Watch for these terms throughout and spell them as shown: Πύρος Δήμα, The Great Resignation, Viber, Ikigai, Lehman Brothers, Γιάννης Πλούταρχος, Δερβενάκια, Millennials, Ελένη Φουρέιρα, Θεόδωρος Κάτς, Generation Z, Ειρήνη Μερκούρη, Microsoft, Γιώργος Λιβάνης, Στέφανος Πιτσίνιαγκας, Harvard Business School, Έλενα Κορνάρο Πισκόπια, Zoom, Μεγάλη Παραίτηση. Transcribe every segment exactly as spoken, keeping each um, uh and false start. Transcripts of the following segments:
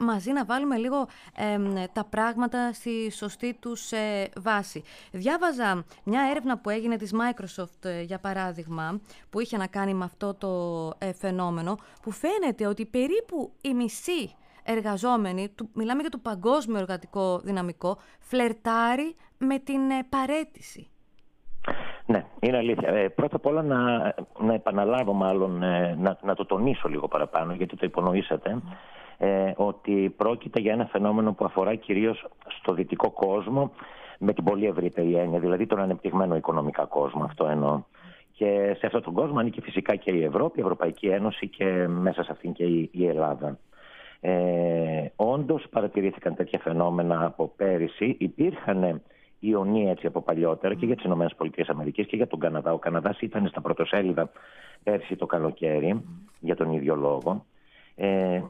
μαζί να βάλουμε λίγο ε, τα πράγματα στη σωστή τους ε, βάση. Διάβαζα μια έρευνα που έγινε της Microsoft, ε, για παράδειγμα, που είχε να κάνει με αυτό το ε, φαινόμενο, που φαίνεται ότι περίπου η μισή εργαζόμενοι, του, μιλάμε για το παγκόσμιο εργατικό δυναμικό, φλερτάρει με την ε, παραίτηση. Ναι, είναι αλήθεια. Ε, πρώτα απ' όλα να, να επαναλάβω μάλλον, ε, να, να το τονίσω λίγο παραπάνω, γιατί το υπονοήσατε, ε, ότι πρόκειται για ένα φαινόμενο που αφορά κυρίως στο δυτικό κόσμο, με την πολύ ευρύτερη έννοια, δηλαδή τον ανεπτυγμένο οικονομικά κόσμο, αυτό εννοώ. Και σε αυτόν τον κόσμο ανήκει φυσικά και η Ευρώπη, η Ευρωπαϊκή Ένωση και μέσα σε αυτήν και η, η Ελλάδα. Ε, όντως παρατηρήθηκαν τέτοια φαινόμενα από πέρυσι, υπήρχαν ιονοί έτσι από παλιότερα και για τις ΗΠΑ και για τον Καναδά. Ο Καναδάς ήταν στα πρωτοσέλιδα πέρσι το καλοκαίρι για τον ίδιο λόγο. Ε,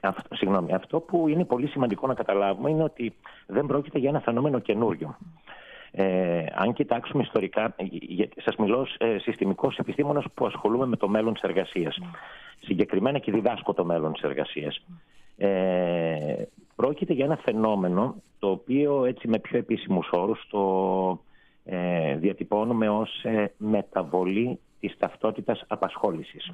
αυτό, συγγνώμη, αυτό που είναι πολύ σημαντικό να καταλάβουμε είναι ότι δεν πρόκειται για ένα φαινόμενο καινούριο. Ε, αν κοιτάξουμε ιστορικά, σας μιλώ ως ε, συστημικός επιστήμονας που ασχολούμαι με το μέλλον της εργασίας. Συγκεκριμένα και διδάσκω το μέλλον της εργασίας. Ε, πρόκειται για ένα φαινόμενο το οποίο έτσι με πιο επίσημους όρους το ε, διατυπώνουμε ως ε, μεταβολή της ταυτότητας απασχόλησης.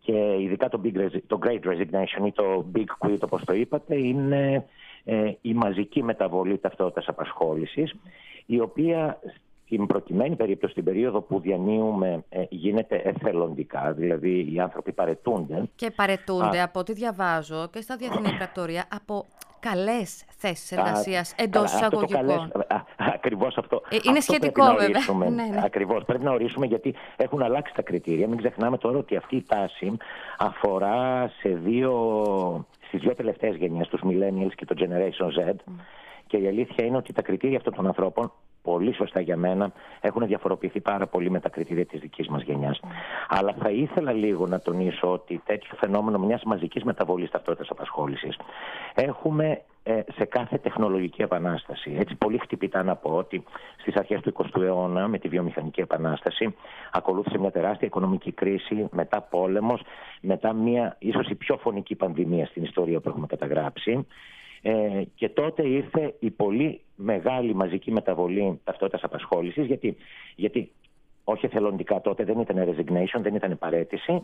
Και ειδικά το, big, το Great Resignation ή το Big Quit, όπως το είπατε, είναι ε, η μαζική μεταβολή ταυτότητας απασχόλησης, η οποία στην προκειμένη περίπτωση, στην περίοδο που διανύουμε, ε, γίνεται εθελοντικά, δηλαδή οι άνθρωποι παρετούνται. Και παρετούνται, Α, από ό,τι διαβάζω και στα διεθνή πρακτορία, από καλές θέσεις εργασίας εντός εισαγωγικών. Ακριβώς αυτό. Ε, είναι αυτό σχετικό, βέβαια. Ναι, ναι. Ακριβώς. Πρέπει να ορίσουμε, γιατί έχουν αλλάξει τα κριτήρια. Μην ξεχνάμε τώρα ότι αυτή η τάση αφορά σε δύο, στις δύο τελευταίες γενιές, τους Millennials και το Generation Ζ. Mm. Και η αλήθεια είναι ότι τα κριτήρια αυτών των ανθρώπων, πολύ σωστά για μένα, έχουν διαφοροποιηθεί πάρα πολύ με τα κριτήρια της δικής μας γενιάς. Mm. Αλλά θα ήθελα λίγο να τονίσω ότι τέτοιο φαινόμενο μιας μαζικής μεταβολής ταυτότητας απασχόλησης έχουμε ε, σε κάθε τεχνολογική επανάσταση. Έτσι, πολύ χτυπητά να πω ότι στις αρχές του εικοστού αιώνα, με τη βιομηχανική επανάσταση, ακολούθησε μια τεράστια οικονομική κρίση, μετά πόλεμος, μετά μια ίσως η πιο φωνική πανδημία στην ιστορία που έχουμε καταγράψει. Ε, και τότε ήρθε η πολύ μεγάλη μαζική μεταβολή ταυτότητας απασχόλησης, γιατί, γιατί όχι εθελοντικά τότε, δεν ήταν resignation, δεν ήταν παραίτηση,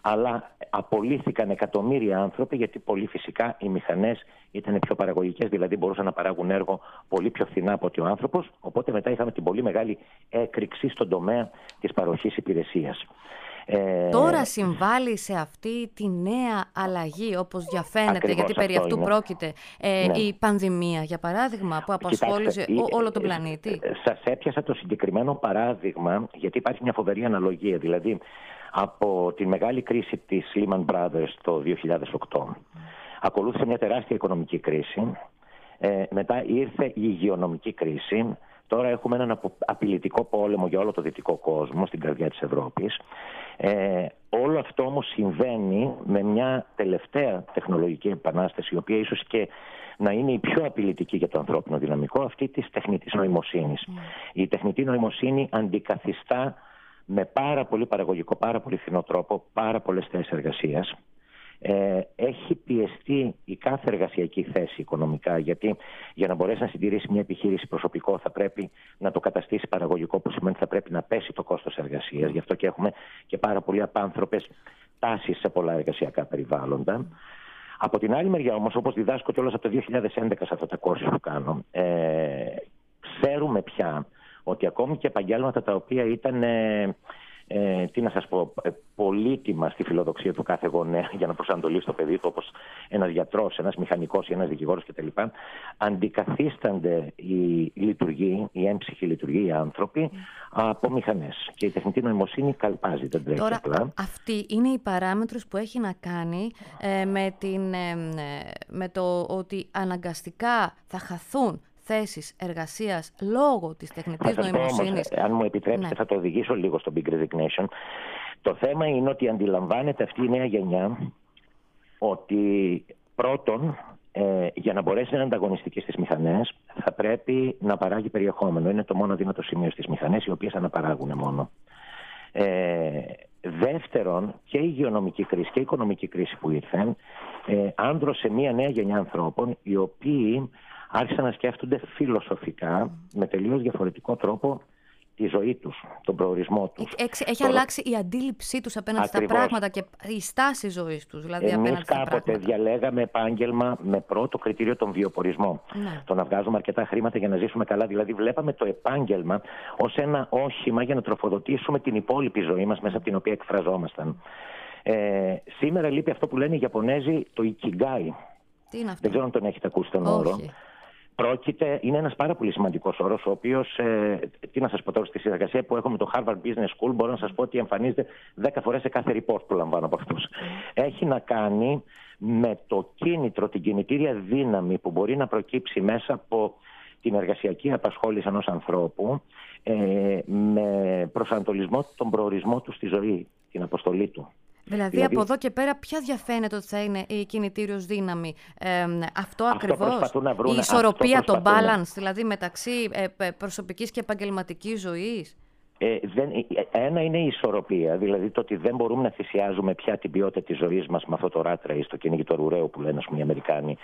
αλλά απολύθηκαν εκατομμύρια άνθρωποι, γιατί πολύ φυσικά οι μηχανές ήταν πιο παραγωγικές, δηλαδή μπορούσαν να παράγουν έργο πολύ πιο φθηνά από ότι ο άνθρωπος, οπότε μετά είχαμε την πολύ μεγάλη έκρηξη στον τομέα της παροχής υπηρεσίας. Ε... Τώρα συμβάλλει σε αυτή τη νέα αλλαγή, όπως διαφαίνεται, ακριβώς, γιατί περί αυτού είναι. πρόκειται ε, ναι. η πανδημία, για παράδειγμα, που απασχόλησε Κοιτάξτε, όλο τον πλανήτη. Σας έπιασα το συγκεκριμένο παράδειγμα, γιατί υπάρχει μια φοβερή αναλογία. Δηλαδή, από τη μεγάλη κρίση της Lehman Brothers το δύο χιλιάδες οκτώ, ακολούθησε μια τεράστια οικονομική κρίση, ε, μετά ήρθε η υγειονομική κρίση. Τώρα έχουμε έναν απειλητικό πόλεμο για όλο το δυτικό κόσμο, στην καρδιά της Ευρώπης. Ε, όλο αυτό όμως συμβαίνει με μια τελευταία τεχνολογική επανάσταση, η οποία ίσως και να είναι η πιο απειλητική για το ανθρώπινο δυναμικό, αυτή της τεχνητής νοημοσύνης. Mm. Η τεχνητή νοημοσύνη αντικαθιστά με πάρα πολύ παραγωγικό, πάρα πολύ φθηνό τρόπο, πάρα πολλές θέσεις εργασίας. Ε, έχει πιεστεί η κάθε εργασιακή θέση οικονομικά, γιατί για να μπορέσει να συντηρήσει μια επιχείρηση προσωπικό θα πρέπει να το καταστήσει παραγωγικό, που σημαίνει ότι θα πρέπει να πέσει το κόστος εργασίας. Γι' αυτό και έχουμε και πάρα πολλοί απάνθρωπες τάσεις σε πολλά εργασιακά περιβάλλοντα. Από την άλλη μεριά όμως, όπως διδάσκω κιόλας από το δύο χιλιάδες έντεκα σε αυτά τα κόρσια που κάνω, ε, ξέρουμε πια ότι ακόμη και επαγγέλματα τα οποία ήταν... Ε, Ε, τι να σας πω, ε, πολύτιμα στη φιλοδοξία του κάθε γονέα για να προσανατολίσει το παιδί του, όπως ένας γιατρός, ένας μηχανικός ή ένας δικηγόρος κτλ. Αντικαθίστανται οι λειτουργοί, οι έμψυχοι λειτουργοί, οι άνθρωποι από μηχανές. Και η τεχνητή νοημοσύνη καλπάζει, δεν τρέχει απλά. Τώρα, αυτή είναι η παράμετρος που έχει να κάνει ε, με, την, ε, με το ότι αναγκαστικά θα χαθούν θέσεις εργασίας λόγω της τεχνητής νοημοσύνης. Όμως, αν μου επιτρέπετε, ναι. θα το οδηγήσω λίγο στο Big Resignation. Το θέμα είναι ότι αντιλαμβάνεται αυτή η νέα γενιά ότι πρώτον, ε, για να μπορέσει να είναι ανταγωνιστική στις μηχανές, θα πρέπει να παράγει περιεχόμενο. Είναι το μόνο δύνατο σημείο στις μηχανές, οι οποίες αναπαράγουν μόνο. Ε, Δεύτερον, και η υγειονομική κρίση και η οικονομική κρίση που ήρθε ε, άντρωσε μια νέα γενιά ανθρώπων οι οποίοι άρχισαν να σκέφτονται φιλοσοφικά με τελείως διαφορετικό τρόπο τη ζωή τους, τον προορισμό τους. Έχει, έχει Τώρα... αλλάξει η αντίληψή τους απέναντι Ακριβώς. στα πράγματα και η στάση ζωής τους. Δηλαδή Εμείς απέναντι στα κάποτε πράγματα. διαλέγαμε επάγγελμα με πρώτο κριτήριο τον βιοπορισμό. Ναι. Το να βγάζουμε αρκετά χρήματα για να ζήσουμε καλά. Δηλαδή βλέπαμε το επάγγελμα ως ένα όχημα για να τροφοδοτήσουμε την υπόλοιπη ζωή μας μέσα από την οποία εκφραζόμασταν. Ε, σήμερα λείπει αυτό που λένε οι Ιαπωνέζοι το Ikigai. Τι είναι αυτό? Δεν ξέρω αν τον έχετε ακούσει τον όρο. Πρόκειται, είναι ένας πάρα πολύ σημαντικός όρος, ο οποίος, ε, τι να σας πω τώρα, στη συνεργασία που έχω με το Harvard Business School, μπορώ να σας πω ότι εμφανίζεται δέκα φορές σε κάθε report που λαμβάνω από αυτούς. Έχει να κάνει με το κίνητρο, την κινητήρια δύναμη που μπορεί να προκύψει μέσα από την εργασιακή απασχόληση ενός ανθρώπου, ε, με προσανατολισμό τον προορισμό του στη ζωή, την αποστολή του. Δηλαδή, δηλαδή από εδώ και πέρα ποια διαφαίνεται ότι θα είναι η κινητήριος δύναμη. Ε, αυτό ακριβώς, βρουν, η ισορροπία, το balance, δηλαδή μεταξύ ε, προσωπικής και επαγγελματικής ζωής. Ε, δεν, ένα είναι η ισορροπία, δηλαδή το ότι δεν μπορούμε να θυσιάζουμε πια την ποιότητα της ζωής μας με αυτό το rat race, το κυνήγι του ρουραίου που λένε ας πούμε, οι Αμερικάνοι,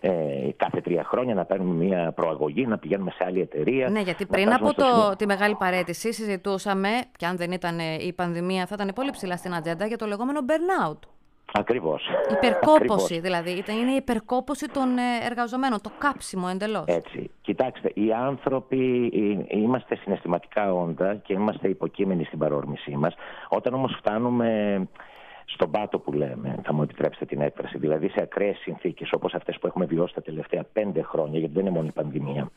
ε, κάθε τρία χρόνια να παίρνουμε μια προαγωγή, να πηγαίνουμε σε άλλη εταιρεία. Ναι, γιατί πριν από το, σημείο... τη μεγάλη παρέτηση συζητούσαμε, και αν δεν ήταν η πανδημία, θα ήταν πολύ ψηλά στην ατζέντα για το λεγόμενο burnout. Ακριβώς. Υπερκόπωση, δηλαδή. Είναι η υπερκόπωση των εργαζομένων, το κάψιμο εντελώς. Έτσι. Κοιτάξτε, οι άνθρωποι είμαστε συναισθηματικά όντα και είμαστε υποκείμενοι στην παρόρμησή μας. Όταν όμως φτάνουμε στον πάτο που λέμε, θα μου επιτρέψετε την έκφραση, δηλαδή σε ακραίες συνθήκες όπως αυτές που έχουμε βιώσει τα τελευταία πέντε χρόνια, γιατί δεν είναι μόνο η πανδημία,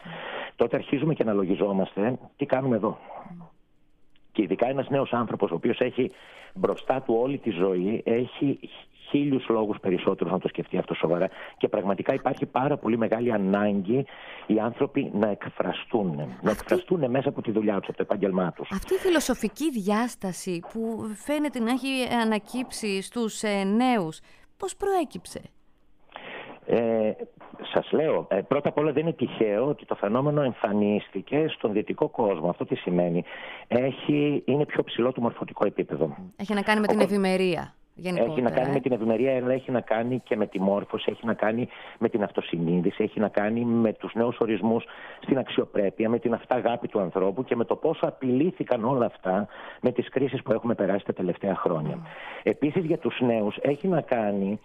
τότε αρχίζουμε και αναλογιζόμαστε τι κάνουμε εδώ. Και ειδικά ένας νέος άνθρωπος, ο οποίος έχει μπροστά του όλη τη ζωή, έχει χίλιους λόγους περισσότερους να το σκεφτεί αυτό σοβαρά. Και πραγματικά υπάρχει πάρα πολύ μεγάλη ανάγκη οι άνθρωποι να εκφραστούν. Αυτή... Να εκφραστούν μέσα από τη δουλειά τους, από το επάγγελμά τους. Αυτή η φιλοσοφική διάσταση που φαίνεται να έχει ανακύψει στους νέους, πώς προέκυψε? Ε, σας λέω, ε, πρώτα απ' όλα δεν είναι τυχαίο ότι το φαινόμενο εμφανίστηκε στον δυτικό κόσμο. Αυτό τι σημαίνει? Έχει, είναι πιο ψηλό το μορφωτικό επίπεδο. Έχει να κάνει με την Ο... ευημερία. Γενικότερα. Έχει να κάνει με την ευημερία, αλλά έχει να κάνει και με τη μόρφωση, έχει να κάνει με την αυτοσυνείδηση, έχει να κάνει με τους νέους ορισμούς στην αξιοπρέπεια, με την αυταγάπη του ανθρώπου και με το πόσο απειλήθηκαν όλα αυτά με τις κρίσεις που έχουμε περάσει τα τελευταία χρόνια. Mm. Επίσης για τους νέους έχει να κάνει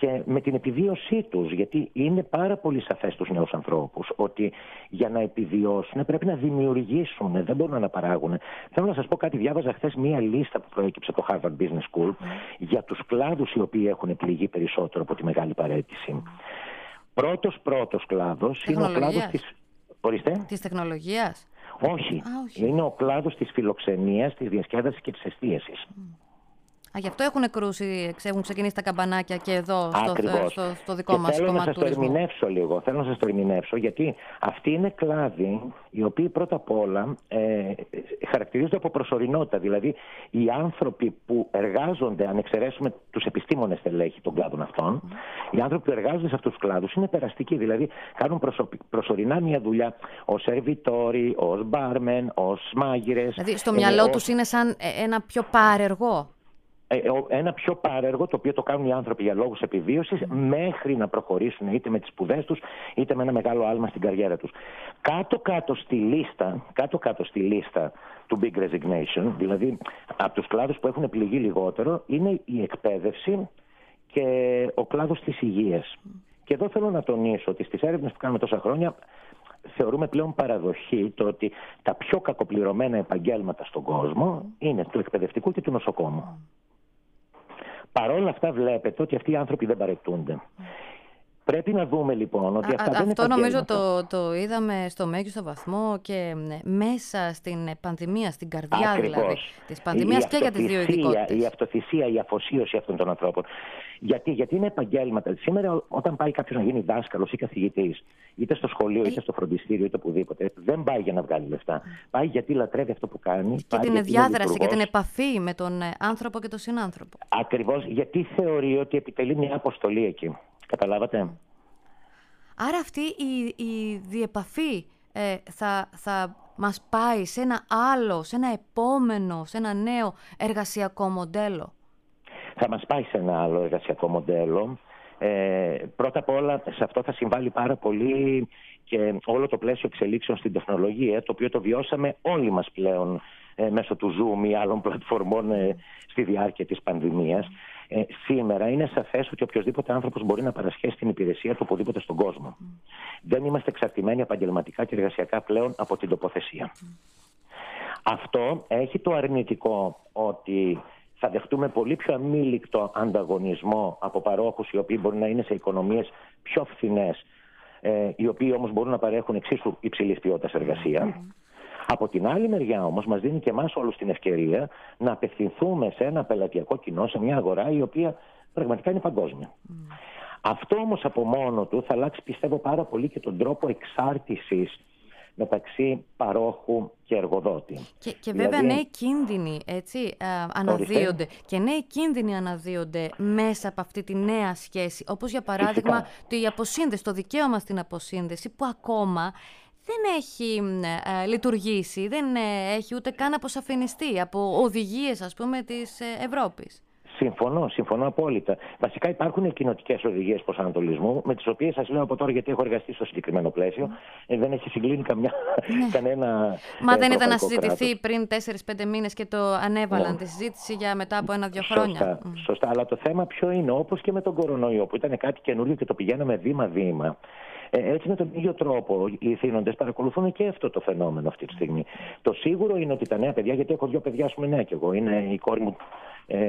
και με την επιβίωσή τους, γιατί είναι πάρα πολύ σαφές στους νέους ανθρώπους ότι για να επιβιώσουν πρέπει να δημιουργήσουν, δεν μπορούν να παράγουν. Θέλω να σας πω κάτι, διάβαζα χθες μία λίστα που προέκυψε από το Harvard Business School για τους κλάδους οι οποίοι έχουν πληγεί περισσότερο από τη μεγάλη παρέτηση. Πρώτος πρώτος κλάδος είναι ο κλάδος της... Ορίστε. Της τεχνολογίας. Όχι. Α, όχι. Είναι ο κλάδος της φιλοξενίας, της διασκέδασης και της εστίασης. Α, γι' αυτό έχουν κρούσει, έχουν ξεκινήσει τα καμπανάκια και εδώ στο, στο, στο, στο δικό και μας θέλω κομμάτι του τουρισμού. Θέλω να σας το ερμηνεύσω λίγο, θέλω να σας το ερμηνεύσω, γιατί αυτοί είναι κλάδοι οι οποίοι πρώτα απ' όλα ε, χαρακτηρίζονται από προσωρινότητα. Δηλαδή οι άνθρωποι που εργάζονται, αν εξαιρέσουμε τους επιστήμονες τελέχη των κλάδων αυτών, mm. οι άνθρωποι που εργάζονται σε αυτούς τους κλάδους είναι περαστικοί. Δηλαδή κάνουν προσω... προσωρινά μια δουλειά ως σερβιτόροι, ως μπάρμεν, ως μάγειρες. Δηλαδή στο μυαλό ε, τους ως... είναι σαν ένα πιο παρεργό. Ένα πιο παρέργο το οποίο το κάνουν οι άνθρωποι για λόγους επιβίωσης μέχρι να προχωρήσουν είτε με τις σπουδές τους είτε με ένα μεγάλο άλμα στην καριέρα τους. Κάτω-κάτω στη λίστα, κάτω-κάτω στη λίστα του Big Resignation, δηλαδή από τους κλάδους που έχουν πληγεί λιγότερο, είναι η εκπαίδευση και ο κλάδος της υγείας. Και εδώ θέλω να τονίσω ότι στις έρευνες που κάνουμε τόσα χρόνια θεωρούμε πλέον παραδοχή το ότι τα πιο κακοπληρωμένα επαγγέλματα στον κόσμο είναι του εκπαιδευτικού και του νοσοκόμου. Παρ' όλα αυτά βλέπετε ότι αυτοί οι άνθρωποι δεν παρετούνται. Πρέπει να δούμε λοιπόν ότι αυτά Α, δεν Αυτό νομίζω το, το είδαμε στο μέγιστο βαθμό και μέσα στην πανδημία, στην καρδιά Ακριβώς. δηλαδή της πανδημίας η και για τις δύο ειδικότητες. Η αυτοθυσία, η αφοσίωση αυτών των ανθρώπων. Γιατί, γιατί είναι επαγγέλματα. Σήμερα όταν πάει κάποιος να γίνει δάσκαλος ή καθηγητής, είτε στο σχολείο, είτε στο φροντιστήριο, είτε οπουδήποτε, δεν πάει για να βγάλει λεφτά. Πάει γιατί λατρεύει αυτό που κάνει. Και την διάδραση και την επαφή με τον άνθρωπο και τον συνάνθρωπο. Ακριβώς, γιατί θεωρεί ότι επιτελεί μια αποστολή εκεί. Καταλάβατε. Άρα αυτή η, η διεπαφή ε, θα, θα μας πάει σε ένα άλλο, σε ένα επόμενο, σε ένα νέο εργασιακό μοντέλο? Θα μας πάει σε ένα άλλο εργασιακό μοντέλο. Ε, πρώτα απ' όλα, σε αυτό θα συμβάλλει πάρα πολύ και όλο το πλαίσιο εξελίξεων στην τεχνολογία, το οποίο το βιώσαμε όλοι μας πλέον ε, μέσω του Zoom ή άλλων πλατφορμών ε, στη διάρκεια της πανδημίας. Ε, σήμερα είναι σαφές ότι οποιοδήποτε άνθρωπος μπορεί να παρασχέσει την υπηρεσία του οπουδήποτε στον κόσμο. Mm. Δεν είμαστε εξαρτημένοι επαγγελματικά και εργασιακά πλέον από την τοποθεσία. Mm. Αυτό έχει το αρνητικό ότι θα δεχτούμε πολύ πιο αμήλικτο ανταγωνισμό από παρόχους οι οποίοι μπορεί να είναι σε οικονομίες πιο φθηνές, ε, οι οποίοι όμως μπορούν να παρέχουν εξίσου υψηλής ποιότητας εργασία. Mm. Από την άλλη μεριά όμως μας δίνει και εμάς όλους την ευκαιρία να απευθυνθούμε σε ένα πελατειακό κοινό, σε μια αγορά η οποία πραγματικά είναι παγκόσμια. Mm. Αυτό όμως από μόνο του θα αλλάξει, πιστεύω, πάρα πολύ και τον τρόπο εξάρτησης μεταξύ παρόχου και εργοδότη. Και, και βέβαια δηλαδή, νέοι κίνδυνοι έτσι, α, αναδύονται. Ορίστε. Και νέοι κίνδυνοι αναδύονται μέσα από αυτή τη νέα σχέση. Όπως για παράδειγμα η αποσύνδεση, το δικαίωμα στην αποσύνδεση που ακόμα δεν έχει ε, λειτουργήσει, δεν ε, έχει ούτε καν αποσαφινιστεί από οδηγίες, ας πούμε, της ε, Ευρώπης. Συμφωνώ, συμφωνώ απόλυτα. Βασικά υπάρχουν κοινοτικές οδηγίες προσανατολισμού, με τις οποίες σας λέω από τώρα γιατί έχω εργαστεί στο συγκεκριμένο πλαίσιο, ε, δεν έχει συγκλίνει καμιά, ναι. κανένα. Μα ε, δεν ήταν να συζητηθεί πριν τέσσερις πέντε μήνες και το ανέβαλαν ναι. τη συζήτηση για μετά από ένα-δύο χρόνια. Σωστά, mm. σωστά, αλλά το θέμα ποιο είναι, όπως και με τον κορονοϊό, που ήταν κάτι καινούριο και το πηγαίναμε βήμα-βήμα. Έτσι, με τον ίδιο τρόπο, οι ηθήνοντες παρακολουθούν και αυτό το φαινόμενο αυτή τη στιγμή. Το σίγουρο είναι ότι τα νέα παιδιά, γιατί έχω δύο παιδιά, α πούμε, νέα κι εγώ. Είναι, η κόρη μου ε,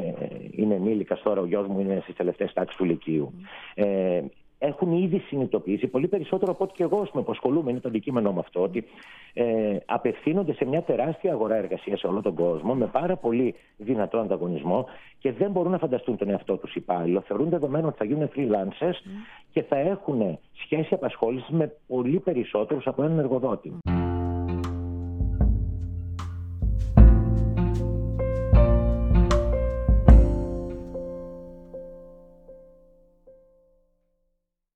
είναι ενήλικας τώρα, ο γιος μου είναι στις τελευταίες τάξεις του λυκείου. Ε, έχουν ήδη συνειδητοποιήσει πολύ περισσότερο από ό,τι και εγώ που ασχολούμαι, είναι το αντικείμενό μου αυτό, ότι ε, απευθύνονται σε μια τεράστια αγορά εργασίας σε όλο τον κόσμο, με πάρα πολύ δυνατό ανταγωνισμό και δεν μπορούν να φανταστούν τον εαυτό τους υπάλληλο. Θεωρούν δεδομένο ότι θα γίνουν freelancers mm. και θα έχουν σχέση απασχόλησης με πολύ περισσότερους από έναν εργοδότη.